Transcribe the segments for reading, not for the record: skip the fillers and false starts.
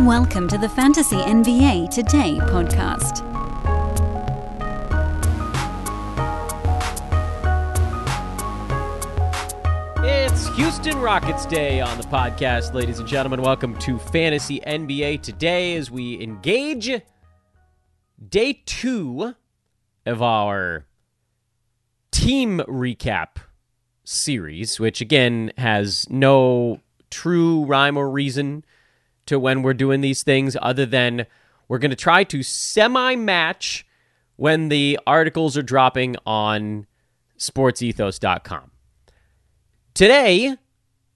Welcome to the Fantasy NBA Today podcast. It's Houston Rockets Day on the podcast, ladies and gentlemen. Welcome to Fantasy NBA Today as we engage day 2 of our team recap series, which again has no true rhyme or reason to when we're doing these things, other than we're going to try to semi-match when the articles are dropping on SportsEthos.com. Today,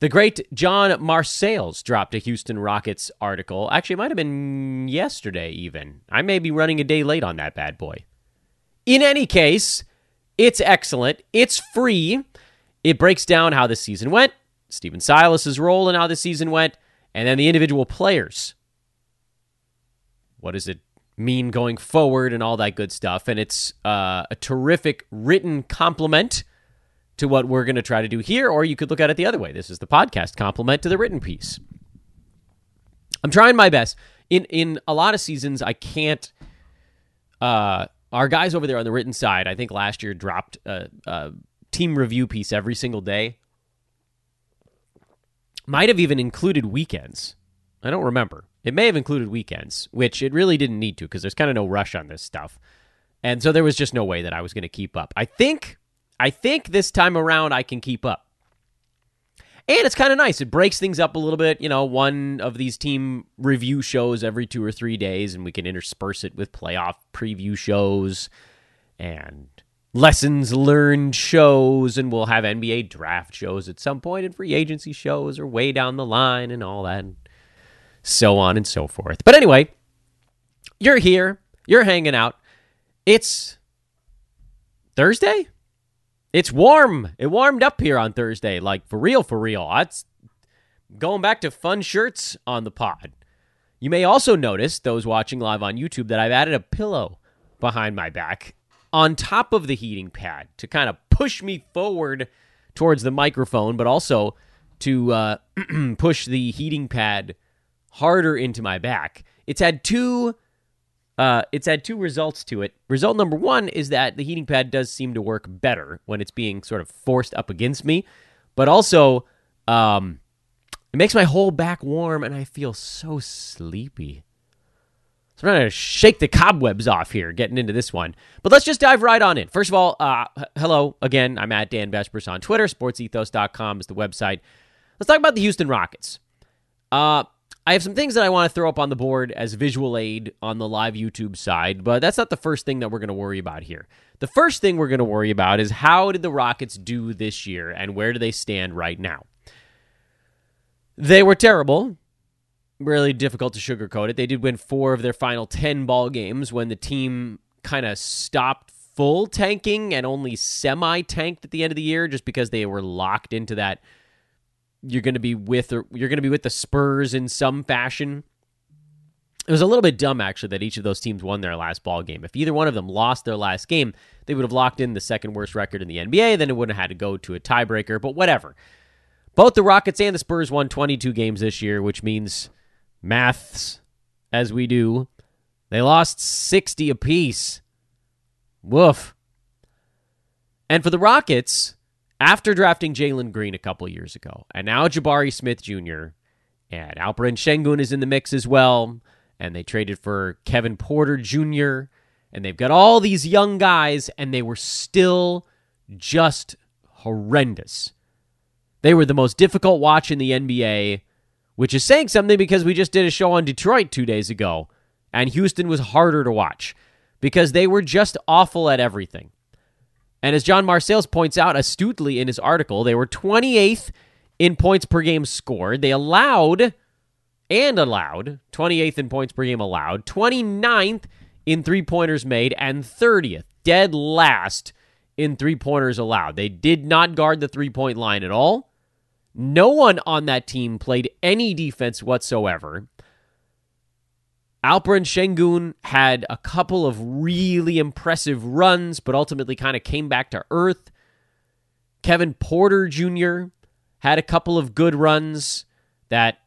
the great John Marcellus dropped a Houston Rockets article. Actually, it might have been yesterday even. I may be running a day late on that bad boy. In any case, it's excellent. It's free. It breaks down how the season went, Stephen Silas's role and how the season went, and then the individual players. What does it mean going forward and all that good stuff? And it's a terrific written complement to what we're going to try to do here, or you could look at it the other way. This is the podcast complement to the written piece. I'm trying my best. In a lot of seasons, I can't... our guys over there on the written side, I think last year, dropped a team review piece every single day. Might have even included weekends. I don't remember. It may have included weekends, which it really didn't need to because there's kind of no rush on this stuff. And so there was just no way that I was going to keep up. I think this time around I can keep up. And it's kind of nice. It breaks things up a little bit. You know, one of these team review shows every 2 or 3 days, and we can intersperse it with playoff preview shows and lessons learned shows, and we'll have NBA draft shows at some point, and free agency shows are way down the line and all that, and so on and so forth. But anyway, you're here. You're hanging out. It's Thursday. It's warm. It warmed up here on Thursday, like for real, for real. It's going back to fun shirts on the pod. You may also notice, those watching live on YouTube, that I've added a pillow behind my back on top of the heating pad to kind of push me forward towards the microphone, but also to push the heating pad harder into my back. It's had two results to it. Result number one is that the heating pad does seem to work better when it's being sort of forced up against me, but also it makes my whole back warm, and I feel so sleepy. So I'm going to shake the cobwebs off here getting into this one. But let's just dive right on in. First of all, hello again. I'm at Dan Besbris on Twitter. SportsEthos.com is the website. Let's talk about the Houston Rockets. I have some things that I want to throw up on the board as visual aid on the live YouTube side, but that's not the first thing that we're going to worry about here. The first thing we're going to worry about is how did the Rockets do this year, and where do they stand right now? They were terrible. Really difficult to sugarcoat it. They did win 4 of their final 10 ball games when the team kind of stopped full tanking and only semi-tanked at the end of the year, just because they were locked into that you're going to be with the Spurs in some fashion. It was a little bit dumb, actually, that each of those teams won their last ball game. If either one of them lost their last game, they would have locked in the second worst record in the NBA. Then it wouldn't have had to go to a tiebreaker. But whatever. Both the Rockets and the Spurs won 22 games this year, which means, maths as we do, they lost 60 apiece. Woof. And for the Rockets, after drafting Jalen Green a couple years ago, and now Jabari Smith Jr., and Alperen Şengün is in the mix as well, and they traded for Kevin Porter Jr., and they've got all these young guys, and they were still just horrendous. They were the most difficult watch in the NBA, which is saying something, because we just did a show on Detroit 2 days ago, and Houston was harder to watch because they were just awful at everything. And as John Marcellus points out astutely in his article, they were 28th in points per game scored. They allowed, 28th in points per game allowed, 29th in three-pointers made, and 30th, dead last, in three-pointers allowed. They did not guard the three-point line at all. No one on that team played any defense whatsoever. Alperen Şengün had a couple of really impressive runs, but ultimately kind of came back to earth. Kevin Porter Jr. had a couple of good runs that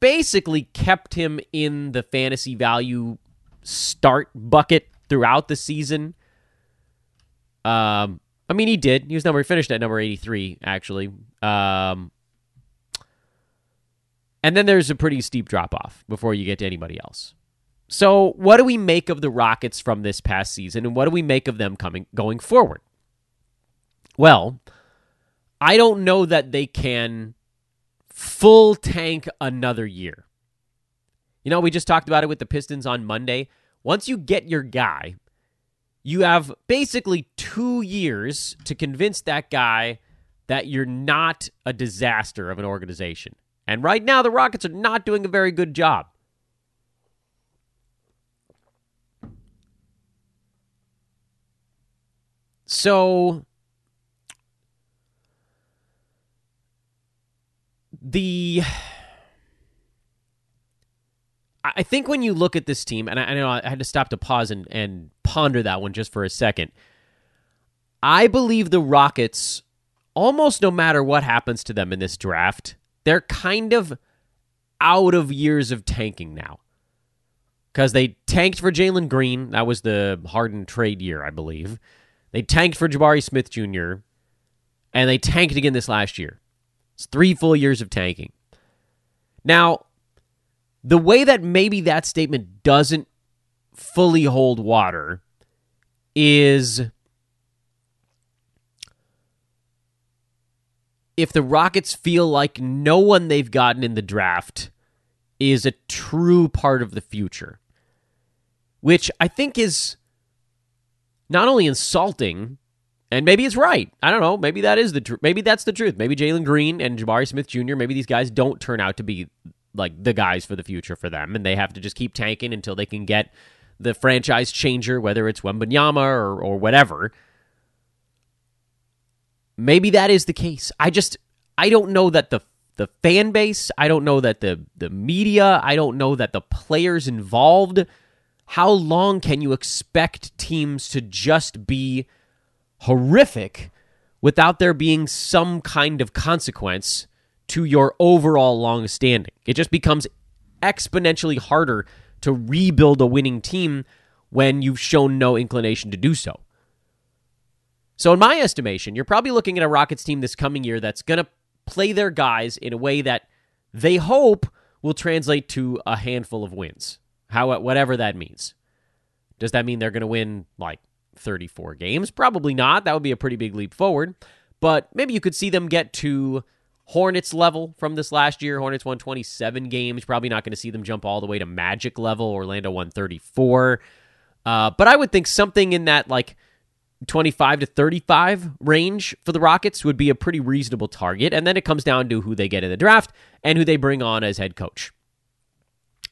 basically kept him in the fantasy value start bucket throughout the season. I mean, he did. He finished at number 83, actually. And then there's a pretty steep drop-off before you get to anybody else. So what do we make of the Rockets from this past season, and what do we make of them going forward? Well, I don't know that they can full tank another year. You know, we just talked about it with the Pistons on Monday. Once you get your guy, you have basically 2 years to convince that guy that you're not a disaster of an organization. And right now, the Rockets are not doing a very good job. So I think when you look at this team, and I know I had to stop to pause and ponder that one just for a second. I believe the Rockets, almost no matter what happens to them in this draft, they're kind of out of years of tanking now. Because they tanked for Jalen Green. That was the Harden trade year, I believe. They tanked for Jabari Smith Jr., and they tanked again this last year. It's 3 full years of tanking. Now, the way that maybe that statement doesn't fully hold water is if the Rockets feel like no one they've gotten in the draft is a true part of the future, which I think is not only insulting, and maybe it's right. I don't know. Maybe that is maybe that's the truth. Maybe Jalen Green and Jabari Smith Jr., maybe these guys don't turn out to be like the guys for the future for them, and they have to just keep tanking until they can get the franchise changer, whether it's Wembanyama or whatever. Maybe that is the case. I don't know that the fan base, I don't know that the media, I don't know that the players involved. How long can you expect teams to just be horrific without there being some kind of consequence to your overall long standing? It just becomes exponentially harder to rebuild a winning team when you've shown no inclination to do so. So in my estimation, you're probably looking at a Rockets team this coming year that's going to play their guys in a way that they hope will translate to a handful of wins. Whatever that means. Does that mean they're going to win, 34 games? Probably not. That would be a pretty big leap forward. But maybe you could see them get to Hornets level from this last year. Hornets won 27 games. Probably not going to see them jump all the way to Magic level. Orlando won 34. But I would think something in that, 25 to 35 range for the Rockets would be a pretty reasonable target. And then it comes down to who they get in the draft and who they bring on as head coach.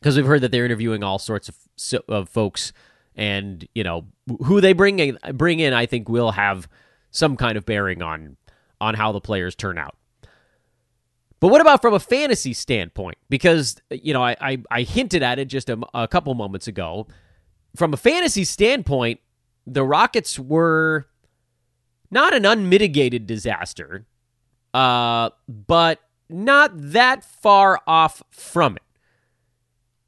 Because we've heard that they're interviewing all sorts of folks, and who they bring in, I think, will have some kind of bearing on how the players turn out. But what about from a fantasy standpoint? Because I hinted at it just a couple moments ago. From a fantasy standpoint, the Rockets were not an unmitigated disaster, but not that far off from it.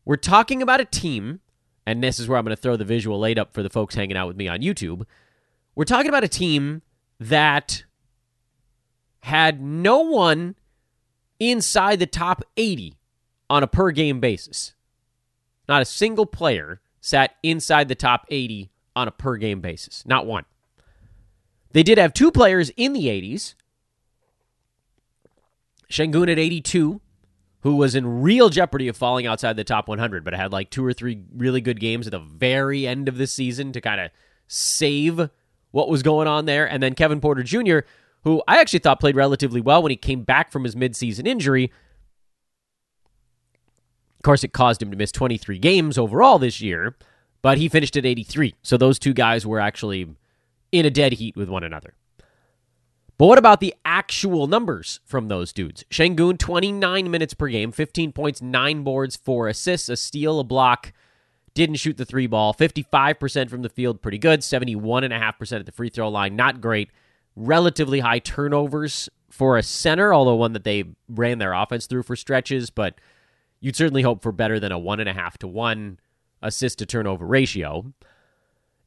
We're talking about a team, and this is where I'm going to throw the visual aid up for the folks hanging out with me on YouTube. We're talking about a team that had no one inside the top 80 on a per-game basis. Not a single player sat inside the top 80 on a per-game basis. Not one. They did have 2 players in the 80s. Şengün at 82. Who was in real jeopardy of falling outside the top 100, but had 2 or 3 really good games at the very end of the season to kind of save what was going on there. And then Kevin Porter Jr., who I actually thought played relatively well when he came back from his midseason injury. Of course, it caused him to miss 23 games overall this year, but he finished at 83. So those 2 guys were actually in a dead heat with one another. But what about the actual numbers from those dudes? Şengün, 29 minutes per game, 15 points, 9 boards, 4 assists, a steal, a block, didn't shoot the 3 ball, 55% from the field, pretty good, 71.5% at the free throw line, not great. Relatively high turnovers for a center, although one that they ran their offense through for stretches, but you'd certainly hope for better than a 1.5 to 1 assist to turnover ratio.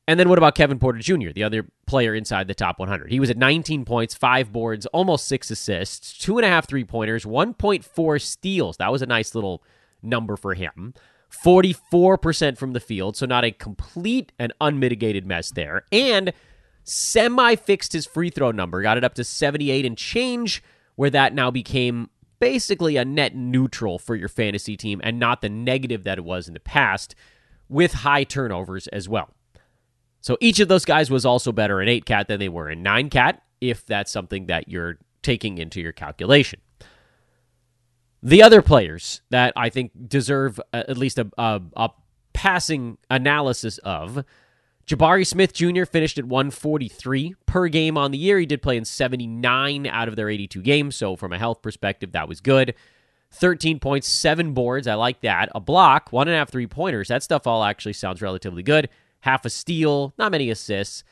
And then what about Kevin Porter Jr., the other player inside the top 100? He was at 19 points, 5 boards, almost 6 assists, 2.5 three-pointers, 1.4 steals. That was a nice little number for him. 44% from the field, so not a complete and unmitigated mess there. And semi-fixed his free throw number, got it up to 78 and change, where that now became basically a net neutral for your fantasy team and not the negative that it was in the past, with high turnovers as well. So each of those guys was also better in 8-cat than they were in 9-cat, if that's something that you're taking into your calculation. The other players that I think deserve at least a passing analysis of, Jabari Smith Jr. finished at 143 per game on the year. He did play in 79 out of their 82 games, so from a health perspective, that was good. 13 points, 7 boards, I like that. A block, 1.5 three-pointers, that stuff all actually sounds relatively good. Half a steal, not many assists,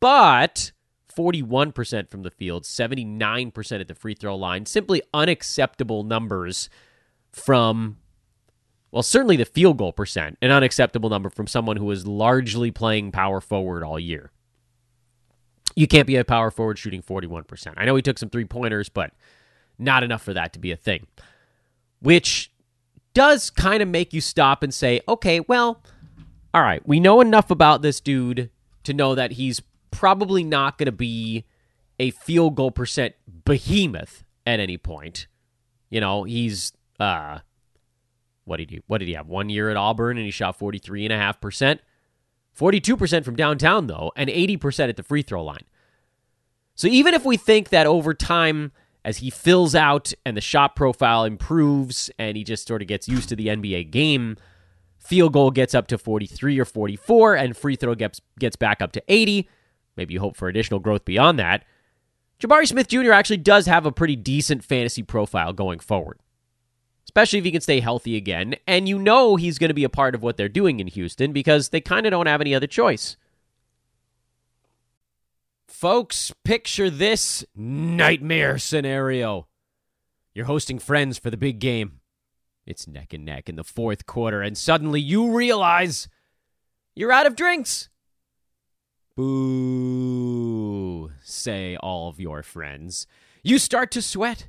but 41% from the field, 79% at the free throw line. Simply unacceptable numbers from, well, certainly the field goal percent, an unacceptable number from someone who was largely playing power forward all year. You can't be a power forward shooting 41%. I know he took some three-pointers, but not enough for that to be a thing, which does kind of make you stop and say, okay, well, all right, we know enough about this dude to know that he's probably not going to be a field goal percent behemoth at any point. You know, he's, what did he have? 1 year at Auburn, and he shot 43.5%, 42% from downtown, though, and 80% at the free throw line. So even if we think that over time, as he fills out and the shot profile improves and he just sort of gets used to the NBA game, field goal gets up to 43 or 44, and free throw gets back up to 80, maybe you hope for additional growth beyond that, Jabari Smith Jr. actually does have a pretty decent fantasy profile going forward, especially if he can stay healthy again. And you know he's going to be a part of what they're doing in Houston because they kind of don't have any other choice. Folks, picture this nightmare scenario. You're hosting friends for the big game. It's neck and neck in the fourth quarter, and suddenly you realize you're out of drinks. Boo, say all of your friends. You start to sweat.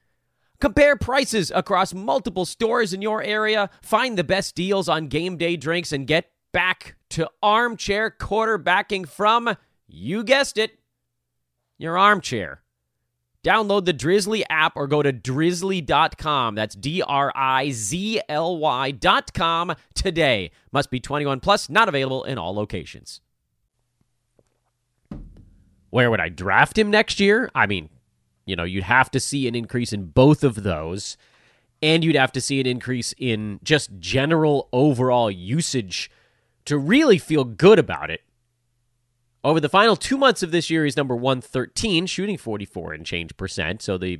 Compare prices across multiple stores in your area, find the best deals on game day drinks, and get back to armchair quarterbacking from, you guessed it, your armchair. Download the Drizly app or go to drizly.com. That's DRIZLY.com today. Must be 21 plus, not available in all locations. Where would I draft him next year? I mean, you know, you'd have to see an increase in both of those, and you'd have to see an increase in just general overall usage to really feel good about it. Over the final 2 months of this year, he's number 113, shooting 44 and change percent. So the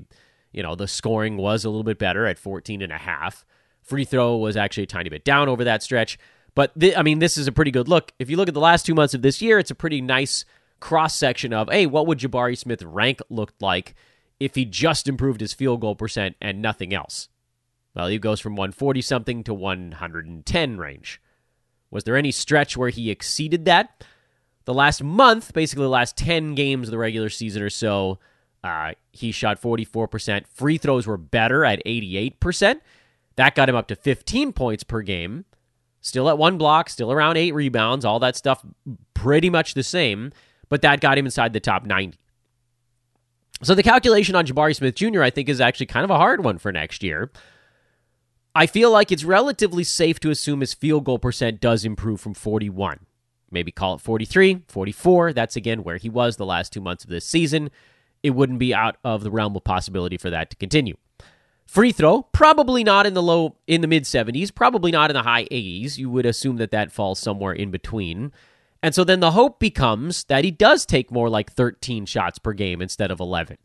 scoring was a little bit better at 14.5. Free throw was actually a tiny bit down over that stretch. But this is a pretty good look. If you look at the last 2 months of this year, it's a pretty nice cross-section of, hey, what would Jabari Smith rank looked like if he just improved his field goal percent and nothing else? Well, he goes from 140-something to 110 range. Was there any stretch where he exceeded that? The last month, basically the last 10 games of the regular season or so, he shot 44%. Free throws were better at 88%. That got him up to 15 points per game. Still at 1 block, still around 8 rebounds, all that stuff pretty much the same, but that got him inside the top 90. So the calculation on Jabari Smith Jr., I think, is actually kind of a hard one for next year. I feel like it's relatively safe to assume his field goal percent does improve from 41. Maybe call it 43, 44. That's, again, where he was the last 2 months of this season. It wouldn't be out of the realm of possibility for that to continue. Free throw, probably not in the low, in the mid-70s, probably not in the high 80s. You would assume that that falls somewhere in between. And so then the hope becomes that he does take more like 13 shots per game instead of 11.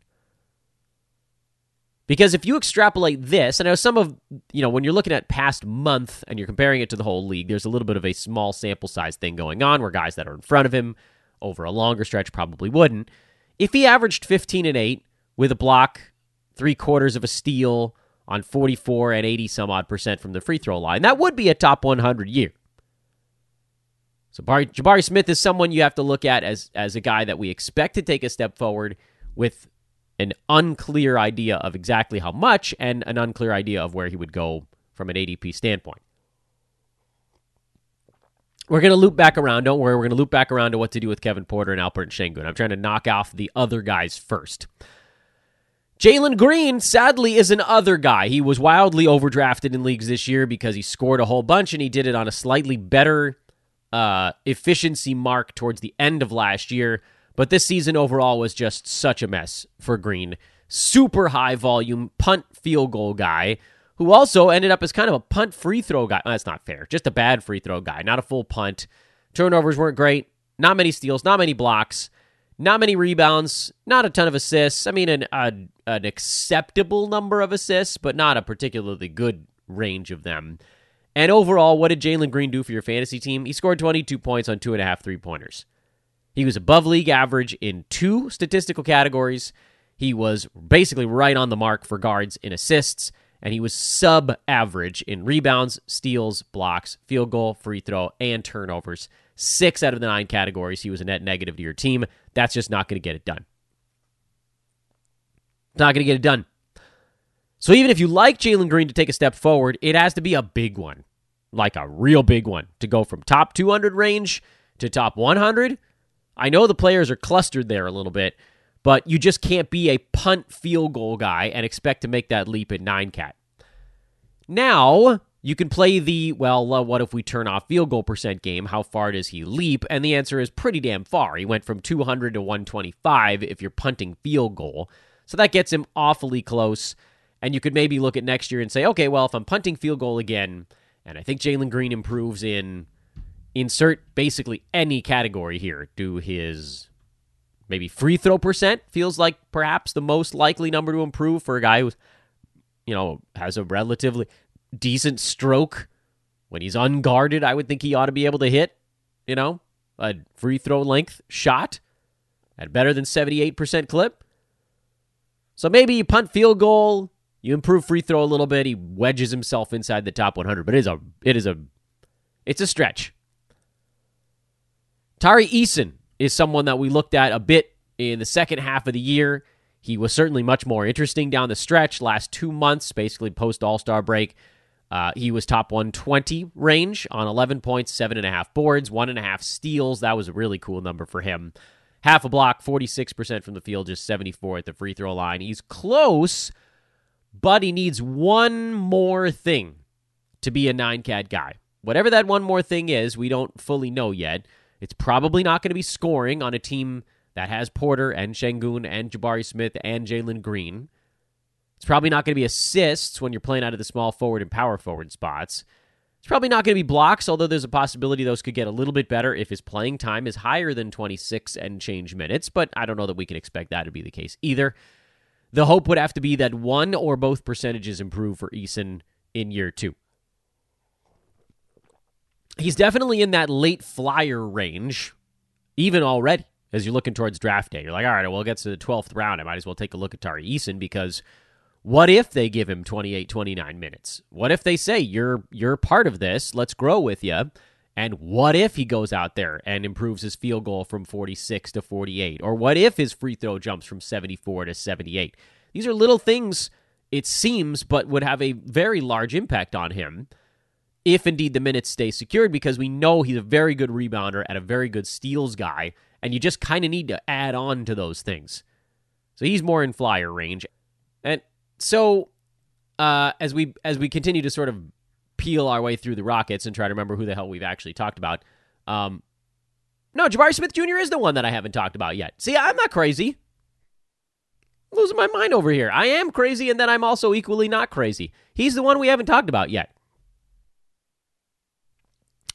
Because if you extrapolate this, and I know some of, you know, when you're looking at past month and you're comparing it to the whole league, there's a little bit of a small sample size thing going on where guys that are in front of him over a longer stretch probably wouldn't. If he averaged 15 and 8 with a block, 3/4 of a steal on 44 and 80 some odd percent from the free throw line, that would be a top 100 year. So Jabari Smith is someone you have to look at as a guy that we expect to take a step forward with an unclear idea of exactly how much and an unclear idea of where he would go from an ADP standpoint. We're going to loop back around. Don't worry. We're going to loop back around to what to do with Kevin Porter and Alperen Şengün. I'm trying to knock off the other guys first. Jalen Green, sadly, is an other guy. He was wildly overdrafted in leagues this year because he scored a whole bunch, and he did it on a slightly better efficiency mark towards the end of last year. But this season overall was just such a mess for Green. Super high volume punt field goal guy who also ended up as kind of a punt free throw guy. That's not fair. Just a bad free throw guy, not a full punt. Turnovers weren't great. Not many steals, not many blocks. Not many rebounds, not a ton of assists. I mean, an acceptable number of assists, but not a particularly good range of them. And overall, what did Jalen Green do for your fantasy team? He scored 22 points on 2.5 three-pointers. He was above league average in two statistical categories. He was basically right on the mark for guards in assists, and he was sub-average in rebounds, steals, blocks, field goal, free throw, and turnovers. 6 out of the 9 categories, he was a net negative to your team. That's just not going to get it done. Not going to get it done. So even if you like Jalen Green to take a step forward, it has to be a big one, like a real big one, to go from top 200 range to top 100. I know the players are clustered there a little bit, but you just can't be a punt field goal guy and expect to make that leap at 9-cat. Now, you can play the, well, what if we turn off field goal percent game? How far does he leap? And the answer is pretty damn far. He went from 200 to 125 if you're punting field goal. So that gets him awfully close. And you could maybe look at next year and say, okay, well, if I'm punting field goal again, and I think Jalen Green improves in, insert basically any category here, do his maybe free throw percent feels like perhaps the most likely number to improve for a guy who, you know, has a relatively decent stroke. When he's unguarded, I would think he ought to be able to hit, you know, a free throw length shot at better than 78% clip. So maybe you punt field goal, you improve free throw a little bit, he wedges himself inside the top 100, but it's a stretch. Tari Eason is someone that we looked at a bit in the second half of the year. He was certainly much more interesting down the stretch. Last 2 months, basically post All-Star break, he was top 120 range on 11 points, 7.5 boards, 1.5 steals. That was a really cool number for him. Half a block, 46% from the field, just 74 at the free throw line. He's close, but he needs one more thing to be a 9-cat guy. Whatever that one more thing is, we don't fully know yet. It's probably not going to be scoring on a team that has Porter and Şengün and Jabari Smith and Jalen Green. It's probably not going to be assists when you're playing out of the small forward and power forward spots. It's probably not going to be blocks, although there's a possibility those could get a little bit better if his playing time is higher than 26 and change minutes, but I don't know that we can expect that to be the case either. The hope would have to be that one or both percentages improve for Eason in year two. He's definitely in that late flyer range, even already. As you're looking towards draft day, you're like, all right, well, it gets to the 12th round. I might as well take a look at Tari Eason because what if they give him 28, 29 minutes? What if they say, you're part of this, let's grow with you? And what if he goes out there and improves his field goal from 46 to 48? Or what if his free throw jumps from 74 to 78? These are little things, it seems, but would have a very large impact on him if indeed the minutes stay secured, because we know he's a very good rebounder and a very good steals guy. And you just kind of need to add on to those things. So he's more in flyer range. And so as we continue to sort of peel our way through the Rockets and try to remember who the hell we've actually talked about. No, Jabari Smith Jr. is the one that I haven't talked about yet. See, I'm not crazy. I'm losing my mind over here. I am crazy, and then I'm also equally not crazy. He's the one we haven't talked about yet.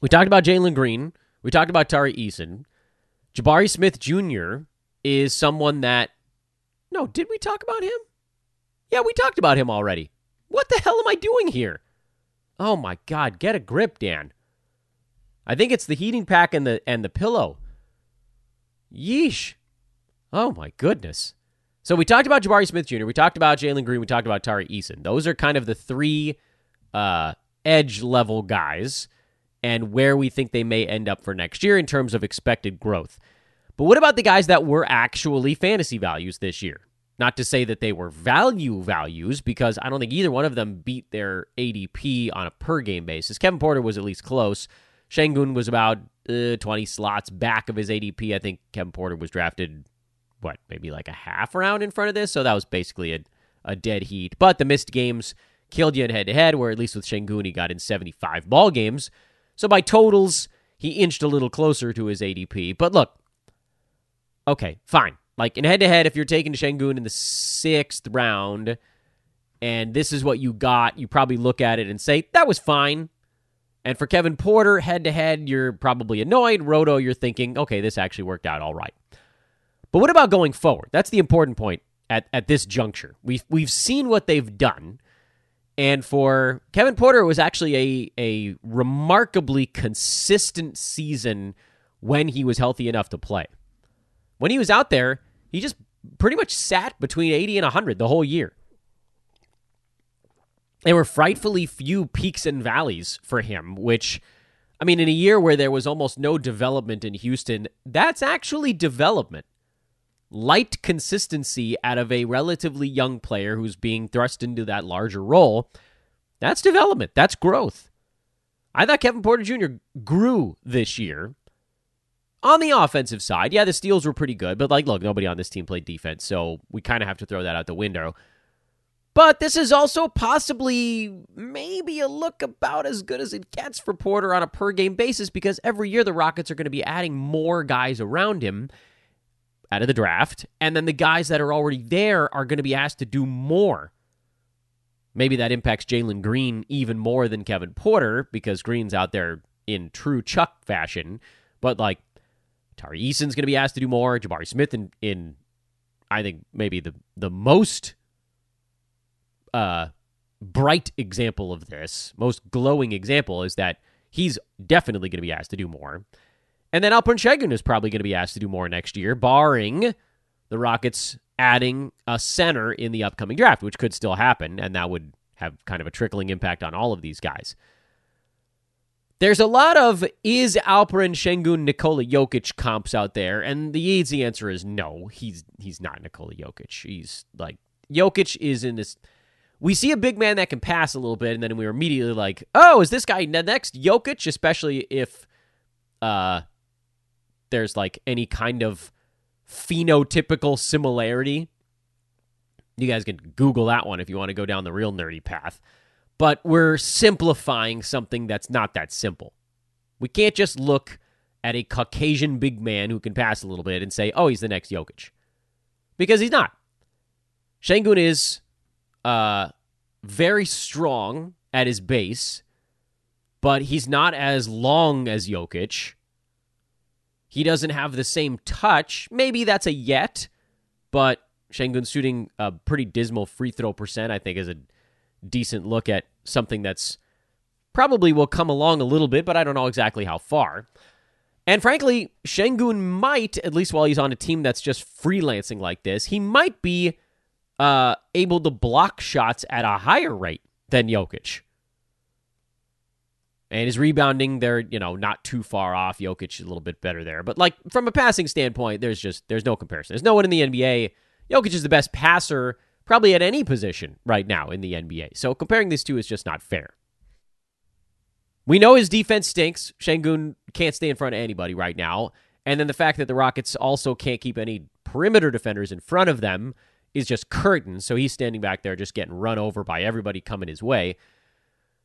We talked about Jalen Green. We talked about Tari Eason. Jabari Smith Jr. is someone that... No, did we talk about him? Yeah, we talked about him already. What the hell am I doing here? Oh, my God. Get a grip, Dan. I think it's the heating pack and the pillow. Yeesh. Oh, my goodness. So we talked about Jabari Smith Jr. We talked about Jalen Green. We talked about Tari Eason. Those are kind of the three edge-level guys and where we think they may end up for next year in terms of expected growth. But what about the guys that were actually fantasy values this year? Not to say that they were values, because I don't think either one of them beat their ADP on a per-game basis. Kevin Porter was at least close. Şengün was about 20 slots back of his ADP. I think Kevin Porter was drafted, maybe like a half round in front of this? So that was basically a dead heat. But the missed games killed you in head-to-head, where at least with Şengün, he got in 75 ball games. So by totals, he inched a little closer to his ADP. But look, okay, fine. Like in head-to-head, if you're taking Şengün in the 6th round and this is what you got, you probably look at it and say, that was fine. And for Kevin Porter, head-to-head, you're probably annoyed. Roto, you're thinking, okay, this actually worked out all right. But what about going forward? That's the important point at this juncture. We've seen what they've done. And for Kevin Porter, it was actually a remarkably consistent season when he was healthy enough to play. When he was out there, he just pretty much sat between 80 and 100 the whole year. There were frightfully few peaks and valleys for him, which, I mean, in a year where there was almost no development in Houston, that's actually development. Light consistency out of a relatively young player who's being thrust into that larger role, that's development. That's growth. I thought Kevin Porter Jr. grew this year. On the offensive side, yeah, the steals were pretty good, but look, nobody on this team played defense, so we kind of have to throw that out the window. But this is also possibly maybe a look about as good as it gets for Porter on a per-game basis, because every year the Rockets are going to be adding more guys around him out of the draft, and then the guys that are already there are going to be asked to do more. Maybe that impacts Jalen Green even more than Kevin Porter, because Green's out there in true Chuck fashion, but Tari Eason's going to be asked to do more, Jabari Smith in I think maybe the most bright example of this, most glowing example, is that he's definitely going to be asked to do more. And then Alperen Şengün is probably going to be asked to do more next year, barring the Rockets adding a center in the upcoming draft, which could still happen, and that would have kind of a trickling impact on all of these guys. There's a lot of, is Alperen Şengün Nikola Jokic comps out there, and the easy answer is no, he's not Nikola Jokic. He's Jokic is in this... We see a big man that can pass a little bit, and then we're immediately like, oh, is this guy the next Jokic? Especially if... there's any kind of phenotypical similarity. You guys can Google that one if you want to go down the real nerdy path. But we're simplifying something that's not that simple. We can't just look at a Caucasian big man who can pass a little bit and say, oh, he's the next Jokic. Because he's not. Şengün is very strong at his base, but he's not as long as Jokic. He doesn't have the same touch. Maybe that's a yet, but Şengün's shooting a pretty dismal free throw percent, I think, is a decent look at something that's probably will come along a little bit, but I don't know exactly how far. And frankly, Şengün might, at least while he's on a team that's just freelancing like this, he might be able to block shots at a higher rate than Jokic. And his rebounding, they're, not too far off. Jokic a little bit better there. But, from a passing standpoint, there's no comparison. There's no one in the NBA. Jokic is the best passer probably at any position right now in the NBA. So comparing these two is just not fair. We know his defense stinks. Şengün can't stay in front of anybody right now. And then the fact that the Rockets also can't keep any perimeter defenders in front of them is just curtains. So he's standing back there just getting run over by everybody coming his way.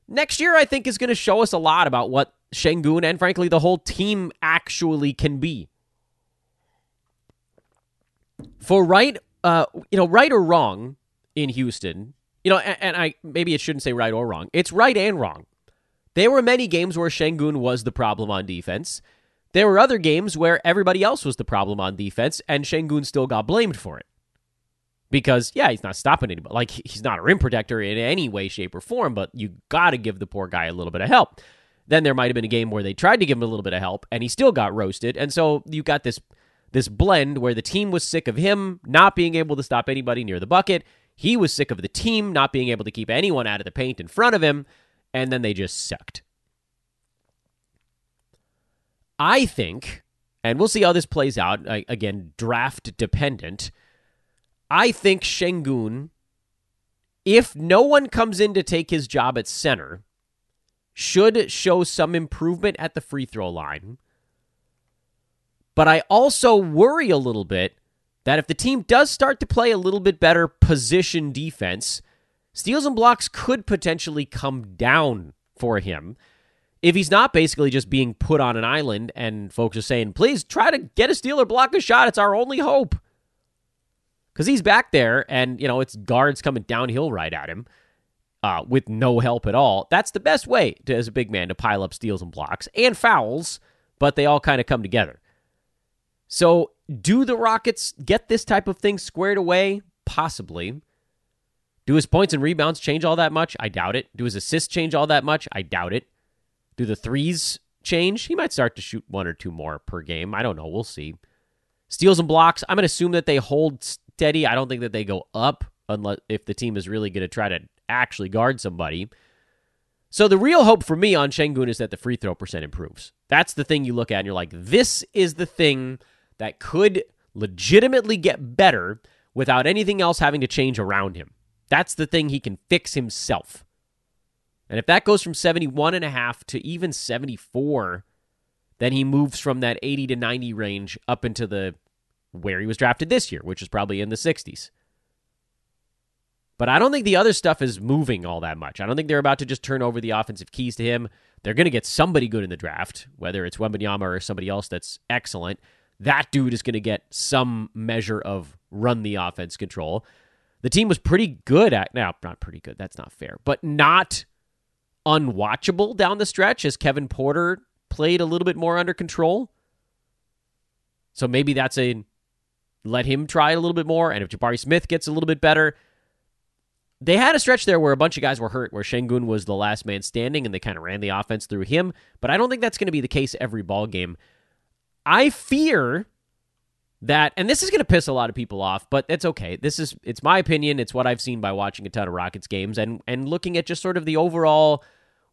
Next year, I think, is going to show us a lot about what Şengün and, frankly, the whole team actually can be. For right right or wrong in Houston, and I maybe it shouldn't say right or wrong. It's right and wrong. There were many games where Şengün was the problem on defense. There were other games where everybody else was the problem on defense, and Şengün still got blamed for it. Because, yeah, he's not stopping anybody. Like, he's not a rim protector in any way, shape, or form, but you got to give the poor guy a little bit of help. Then there might have been a game where they tried to give him a little bit of help, and he still got roasted. And so you got this blend where the team was sick of him not being able to stop anybody near the bucket. He was sick of the team not being able to keep anyone out of the paint in front of him, and then they just sucked. I think, and we'll see how this plays out, again, draft dependent, I think Şengün, if no one comes in to take his job at center, should show some improvement at the free throw line. But I also worry a little bit that if the team does start to play a little bit better position defense, steals and blocks could potentially come down for him if he's not basically just being put on an island and folks are saying, please try to get a steal or block a shot. It's our only hope. Because he's back there, and, it's guards coming downhill right at him with no help at all. That's the best way as a big man to pile up steals and blocks and fouls, but they all kind of come together. So do the Rockets get this type of thing squared away? Possibly. Do his points and rebounds change all that much? I doubt it. Do his assists change all that much? I doubt it. Do the threes change? He might start to shoot one or two more per game. I don't know. We'll see. Steals and blocks, I'm going to assume that they hold steady. I don't think that they go up unless if the team is really going to try to actually guard somebody. So the real hope for me on Şengün is that the free throw percent improves. That's the thing you look at and you're like, this is the thing that could legitimately get better without anything else having to change around him. That's the thing he can fix himself. And if that goes from 71.5 to even 74, then he moves from that 80 to 90 range up into where he was drafted this year, which is probably in the 60s. But I don't think the other stuff is moving all that much. I don't think they're about to just turn over the offensive keys to him. They're going to get somebody good in the draft, whether it's Wembanyama or somebody else that's excellent. That dude is going to get some measure of run the offense control. The team was pretty good at... No, not pretty good. That's not fair. But not unwatchable down the stretch as Kevin Porter played a little bit more under control. So maybe that's let him try a little bit more, and if Jabari Smith gets a little bit better. They had a stretch there where a bunch of guys were hurt, where Şengün was the last man standing, and they kind of ran the offense through him, but I don't think that's going to be the case every ball game. I fear that, and this is going to piss a lot of people off, but it's okay. It's my opinion. It's what I've seen by watching a ton of Rockets games and looking at just sort of the overall,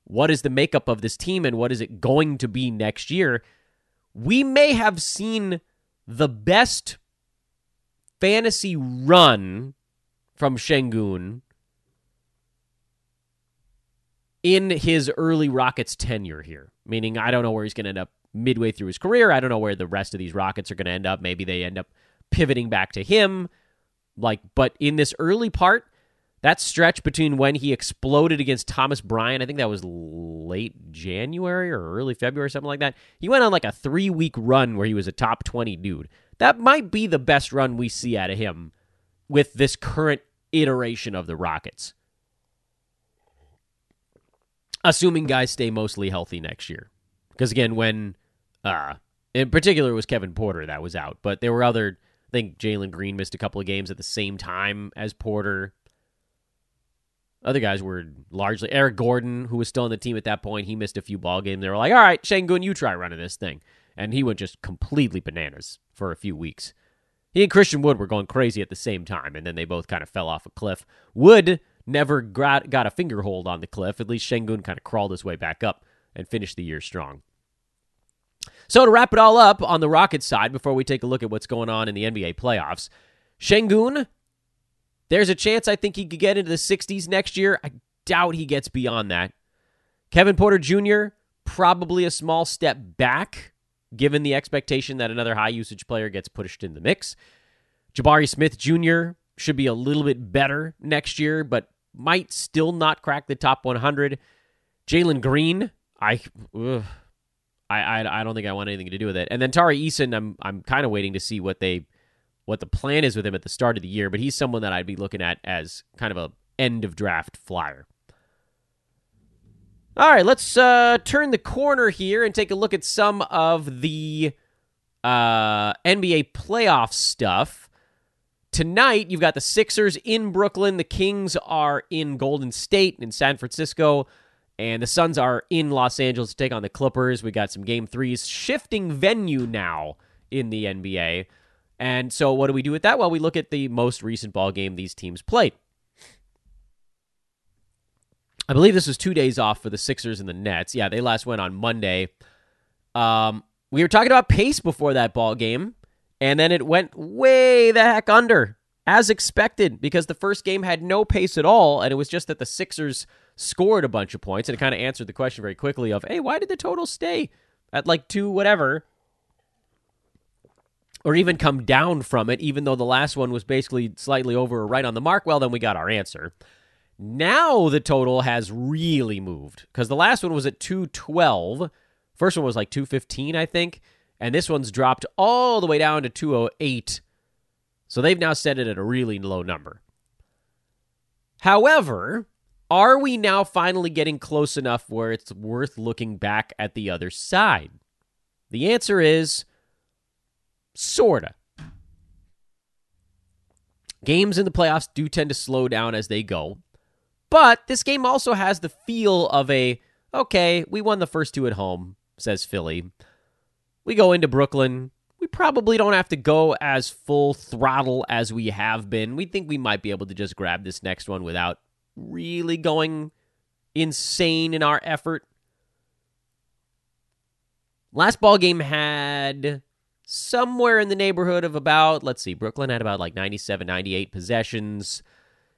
what is the makeup of this team and what is it going to be next year. We may have seen the best fantasy run from Şengün in his early Rockets tenure here, meaning I don't know where he's going to end up midway through his career. I don't know where the rest of these Rockets are going to end up. Maybe they end up pivoting back to him. But in this early part, that stretch between when he exploded against Thomas Bryant, I think that was late January or early February, something like that. He went on a 3-week run where he was a top 20 dude. That might be the best run we see out of him with this current iteration of the Rockets, assuming guys stay mostly healthy next year. Because again, when in particular it was Kevin Porter that was out, but there were other. I think Jalen Green missed a couple of games at the same time as Porter. Other guys were largely Eric Gordon, who was still on the team at that point. He missed a few ball games. They were like, "All right, Şengün, you try running this thing," and he went just completely bananas for a few weeks. He and Christian Wood were going crazy at the same time, and then they both kind of fell off a cliff. Wood never got a finger hold on the cliff. At least Şengün kind of crawled his way back up and finished the year strong. So to wrap it all up on the Rockets side, before we take a look at what's going on in the NBA playoffs, Şengün, there's a chance I think he could get into the 60s next year. I doubt he gets beyond that. Kevin Porter Jr., probably a small step back, given the expectation that another high-usage player gets pushed in the mix. Jabari Smith Jr. should be a little bit better next year, but might still not crack the top 100. Jalen Green, I don't think I want anything to do with it. And then Tari Eason, I'm kind of waiting to see what they what the plan is with him at the start of the year, but he's someone that I'd be looking at as kind of a end of draft flyer. All right, let's turn the corner here and take a look at some of the NBA playoff stuff. Tonight, you've got the Sixers in Brooklyn, the Kings are in Golden State and in San Francisco, and the Suns are in Los Angeles to take on the Clippers. We got some Game 3s shifting venue now in the NBA. And so what do we do with that? Well, we look at the most recent ball game these teams played. I believe this was 2 days off for the Sixers and the Nets. Yeah, they last went on Monday. We were talking about pace before that ball game, and then it went way the heck under, as expected, because the first game had no pace at all, and it was just that the Sixers scored a bunch of points, and it kind of answered the question very quickly of, hey, why did the total stay at like two whatever, or even come down from it, even though the last one was basically slightly over or right on the mark? Well, then we got our answer. Now the total has really moved, because the last one was at 212. First one was like 215, I think, and this one's dropped all the way down to 208. So they've now set it at a really low number. However, are we now finally getting close enough where it's worth looking back at the other side? The answer is sorta. Games in the playoffs do tend to slow down as they go, but this game also has the feel of a, okay, we won the first two at home, says Philly. We go into Brooklyn. We probably don't have to go as full throttle as we have been. We think we might be able to just grab this next one without really going insane in our effort. Last ball game had somewhere in the neighborhood of about, let's see, Brooklyn had about like 97, 98 possessions.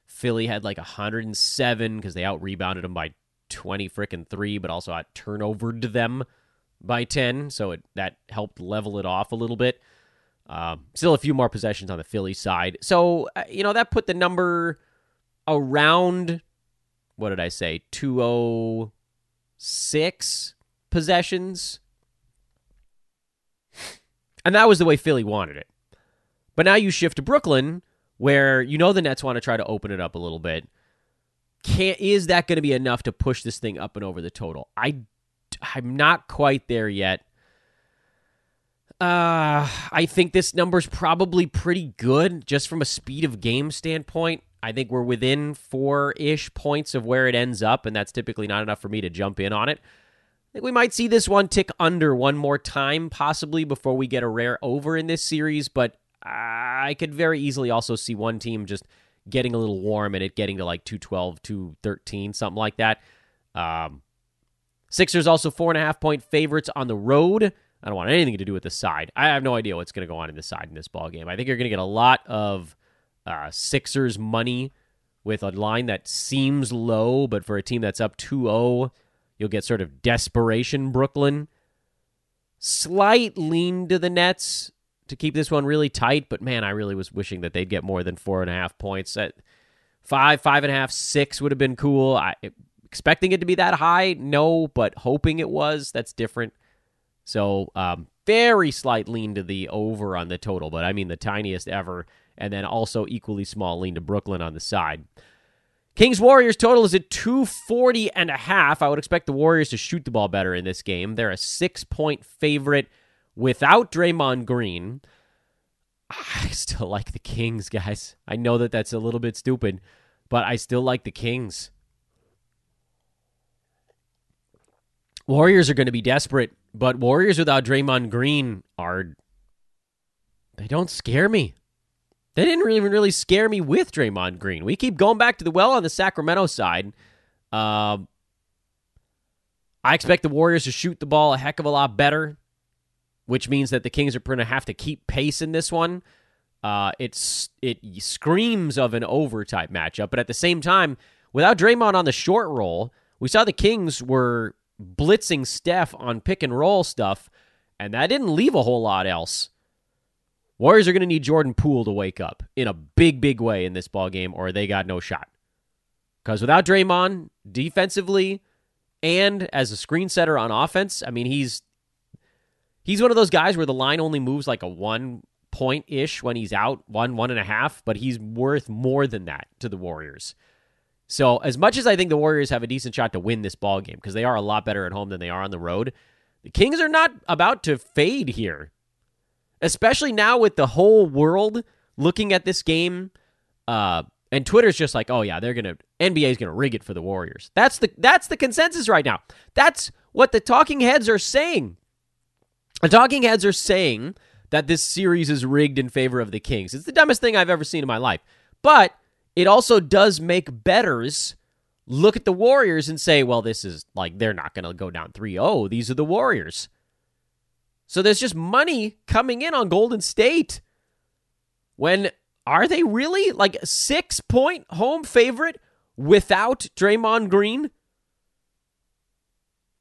Philly had like 107 because they out-rebounded them by 20 frickin' 3, but also out turnovered them by 10, so that helped level it off a little bit. Still a few more possessions on the Philly side. So, that put the number around, 206 possessions. And that was the way Philly wanted it. But now you shift to Brooklyn, where the Nets want to try to open it up a little bit. Is that going to be enough to push this thing up and over the total? I'm not quite there yet. I think this number's probably pretty good, just from a speed of game standpoint. I think we're within 4-ish points of where it ends up, and that's typically not enough for me to jump in on it. I think we might see this one tick under one more time, possibly, before we get a rare over in this series, but I could very easily also see one team just getting a little warm and it getting to like 212, 213, something like that. Sixers also 4.5-point favorites on the road. I don't want anything to do with the side. I have no idea what's going to go on in the side in this ballgame. I think you're going to get a lot of Sixers money with a line that seems low, but for a team that's up 2-0, you'll get sort of desperation Brooklyn. Slight lean to the Nets to keep this one really tight, but man, I really was wishing that they'd get more than 4.5 points. At 5.5, 6 would have been cool. Expecting it to be that high? No, but hoping it was. That's different. So very slight lean to the over on the total, but I mean the tiniest ever, and then also equally small lean to Brooklyn on the side. Kings Warriors total is at 240.5. I would expect the Warriors to shoot the ball better in this game. They're a 6-point favorite without Draymond Green. I still like the Kings, guys. I know that that's a little bit stupid, but I still like the Kings. Warriors are going to be desperate, but Warriors without Draymond Green they don't scare me. They didn't even really scare me with Draymond Green. We keep going back to the well on the Sacramento side. I expect the Warriors to shoot the ball a heck of a lot better, which means that the Kings are going to have to keep pace in this one. It screams of an over-type matchup, but at the same time, without Draymond on the short roll, we saw the Kings were blitzing Steph on pick-and-roll stuff, and that didn't leave a whole lot else. Warriors are going to need Jordan Poole to wake up in a big, big way in this ballgame, or they got no shot. Because without Draymond, defensively, and as a screen setter on offense, I mean, he's one of those guys where the line only moves like a 1.5 point-ish when he's out, one and a half, but he's worth more than that to the Warriors. So as much as I think the Warriors have a decent shot to win this ball game, because they are a lot better at home than they are on the road, the Kings are not about to fade here, especially now with the whole world looking at this game. And Twitter's just like, oh yeah, NBA's gonna rig it for the Warriors. That's the consensus right now. That's what the talking heads are saying. The talking heads are saying that this series is rigged in favor of the Kings. It's the dumbest thing I've ever seen in my life. But it also does make bettors look at the Warriors and say, well, this is like, they're not going to go down 3-0. These are the Warriors. So there's just money coming in on Golden State. When are they really like 6-point home favorite without Draymond Green?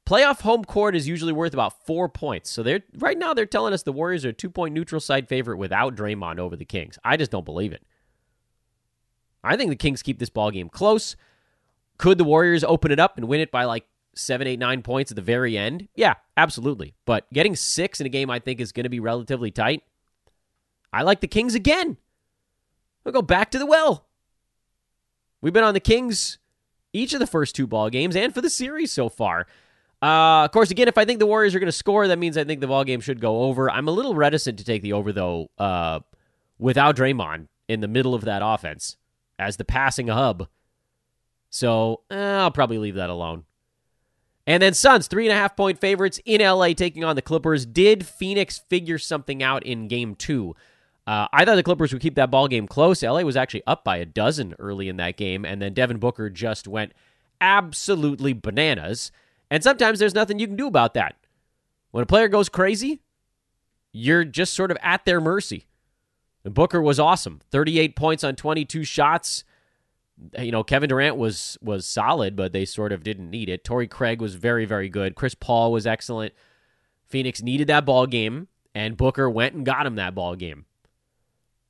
Playoff home court is usually worth about 4 points. So right now they're telling us the Warriors are a 2-point neutral side favorite without Draymond over the Kings. I just don't believe it. I think the Kings keep this ballgame close. Could the Warriors open it up and win it by like 7, 8, 9 points at the very end? Yeah, absolutely. But getting 6 in a game I think is going to be relatively tight. I like the Kings again. We'll go back to the well. We've been on the Kings each of the first 2 ballgames and for the series so far. Of course, again, if I think the Warriors are going to score, that means I think the ballgame should go over. I'm a little reticent to take the over, though, without Draymond in the middle of that offense as the passing hub. So I'll probably leave that alone. And then Suns, 3.5-point favorites in LA taking on the Clippers. Did Phoenix figure something out in Game 2? I thought the Clippers would keep that ball game close. LA was actually up by 12 early in that game, and then Devin Booker just went absolutely bananas. And sometimes there's nothing you can do about that. When a player goes crazy, you're just sort of at their mercy. And Booker was awesome. 38 points on 22 shots. You know, Kevin Durant was solid, but they sort of didn't need it. Torrey Craig was very, very good. Chris Paul was excellent. Phoenix needed that ball game, and Booker went and got him that ball game.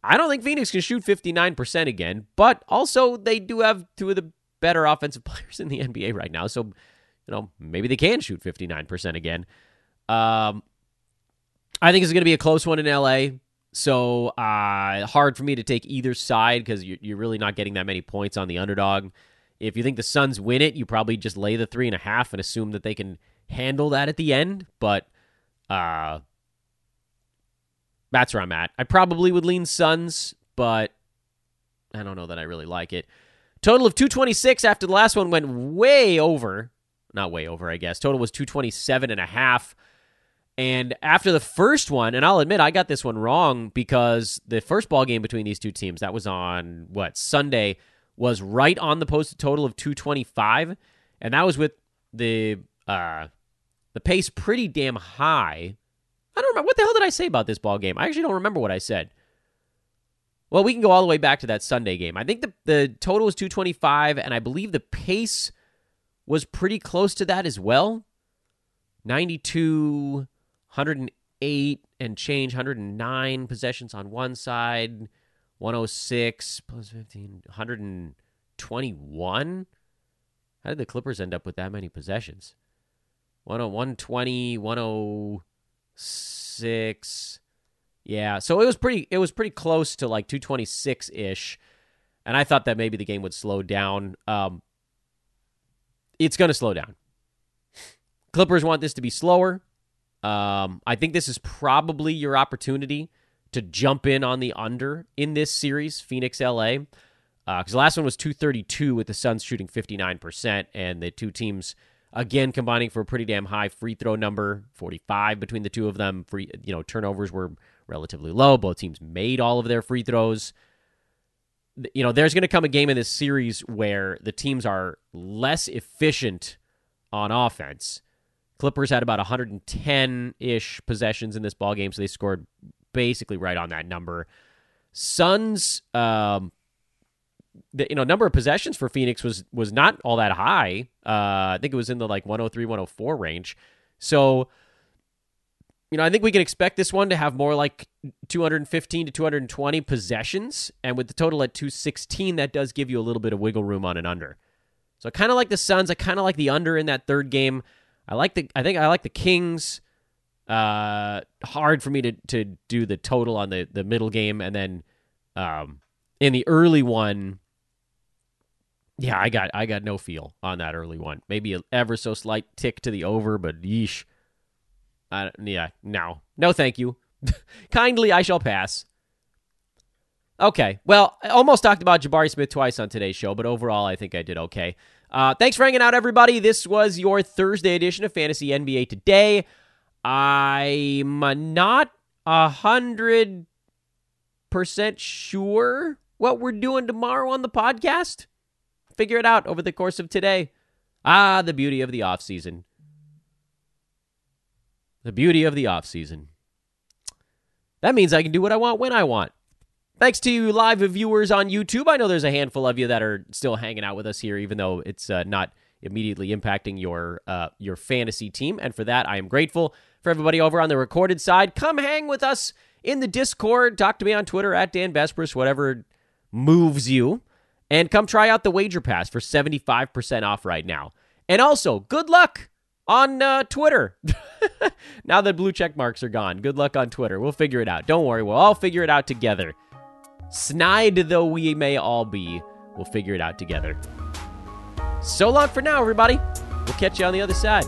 I don't think Phoenix can shoot 59% again, but also they do have 2 of the better offensive players in the NBA right now, so you know, maybe they can shoot 59% again. I think it's going to be a close one in LA. So hard for me to take either side because you're really not getting that many points on the underdog. If you think the Suns win it, you probably just lay the 3.5 and assume that they can handle that at the end. But that's where I'm at. I probably would lean Suns, but I don't know that I really like it. Total of 226 after the last one went way over. Not way over, I guess. Total was 227.5. And after the first one, and I'll admit I got this one wrong because the first ball game between these two teams, that was on, Sunday, was right on the posted total of 225. And that was with the pace pretty damn high. I don't remember. What the hell did I say about this ball game? I actually don't remember what I said. Well, we can go all the way back to that Sunday game. I think the total was 225, and I believe the pace was pretty close to that as well. 92, 108 and change, 109 possessions on one side, 106 plus 15, 121. How did the Clippers end up with that many possessions? 120, 106. Yeah, so it was pretty close to like 226-ish, and I thought that maybe the game would slow down. It's going to slow down. Clippers want this to be slower. I think this is probably your opportunity to jump in on the under in this series, Phoenix-LA, because the last one was 232 with the Suns shooting 59%, and the two teams, again, combining for a pretty damn high free throw number, 45 between the two of them. Turnovers were relatively low. Both teams made all of their free throws. You know, there's going to come a game in this series where the teams are less efficient on offense. Clippers had about 110-ish possessions in this ballgame, so they scored basically right on that number. Suns, number of possessions for Phoenix was not all that high. I think it was in the like 103, 104 range. So, you know, I think we can expect this one to have more like 215 to 220 possessions. And with the total at 216, that does give you a little bit of wiggle room on an under. So I kind of like the Suns. I kind of like the under in that third game. I think I like the Kings. Hard for me to do the total on the middle game. And then in the early one, yeah, I got no feel on that early one. Maybe an ever so slight tick to the over, but yeesh. Yeah, no thank you. Kindly, I shall pass. Okay, well, I almost talked about Jabari Smith twice on today's show, but overall, I think I did okay. Thanks for hanging out, everybody. This was your Thursday edition of Fantasy NBA Today. I'm not 100% sure what we're doing tomorrow on the podcast. Figure it out over the course of today. Ah, the beauty of the offseason. The beauty of the offseason. That means I can do what I want when I want. Thanks to you live viewers on YouTube. I know there's a handful of you that are still hanging out with us here, even though it's not immediately impacting your fantasy team. And for that, I am grateful. For everybody over on the recorded side, come hang with us in the Discord. Talk to me on Twitter at Dan Besbris, whatever moves you. And come try out the Wager Pass for 75% off right now. And also, good luck on Twitter. Now that blue check marks are gone, good luck on Twitter. We'll figure it out. Don't worry, we'll all figure it out together. Snide though we may all be, we'll figure it out together. So long for now, everybody. We'll catch you on the other side.